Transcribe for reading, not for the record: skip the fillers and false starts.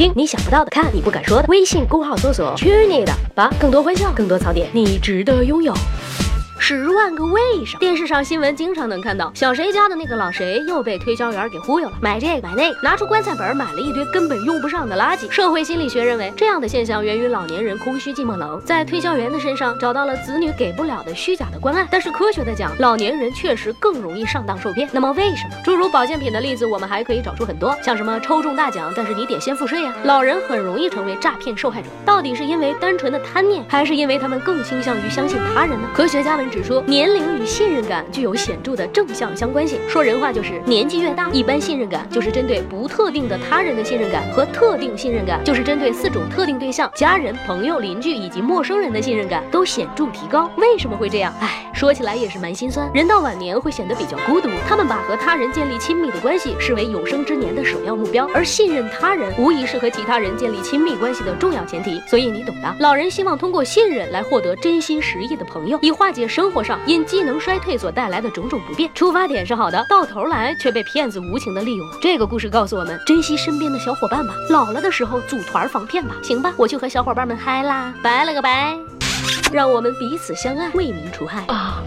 听你想不到的，看你不敢说的。微信公号搜索去你的吧，更多欢笑，更多槽点，你值得拥有。10万个为什么，电视上新闻经常能看到，小谁家的那个老谁又被推销员给忽悠了，买这个买那个，拿出棺材本买了一堆根本用不上的垃圾。社会心理学认为，这样的现象源于老年人空虚寂寞冷，在推销员的身上找到了子女给不了的虚假的关爱。但是科学的讲，老年人确实更容易上当受骗。那么为什么？诸如保健品的例子，我们还可以找出很多，像什么抽中大奖，但是你得先付税啊。老人很容易成为诈骗受害者，到底是因为单纯的贪念，还是因为他们更倾向于相信他人呢？科学家们指出，年龄与信任感具有显著的正向相关性。说人话就是，年纪越大，一般信任感就是针对不特定的他人的信任感，和特定信任感就是针对4种特定对象、家人、朋友、邻居以及陌生人的信任感都显著提高。为什么会这样？说起来也是蛮心酸。人到晚年会显得比较孤独，他们把和他人建立亲密的关系视为有生之年的首要目标，而信任他人无疑是和其他人建立亲密关系的重要前提。所以你懂的，老人希望通过信任来获得真心实意的朋友，以化解生活上因机能衰退所带来的种种不便。出发点是好的，到头来却被骗子无情的利用。这个故事告诉我们，珍惜身边的小伙伴吧，老了的时候组团防骗吧。行吧，我去和小伙伴们嗨啦，拜了个拜，让我们彼此相爱，为民除害啊。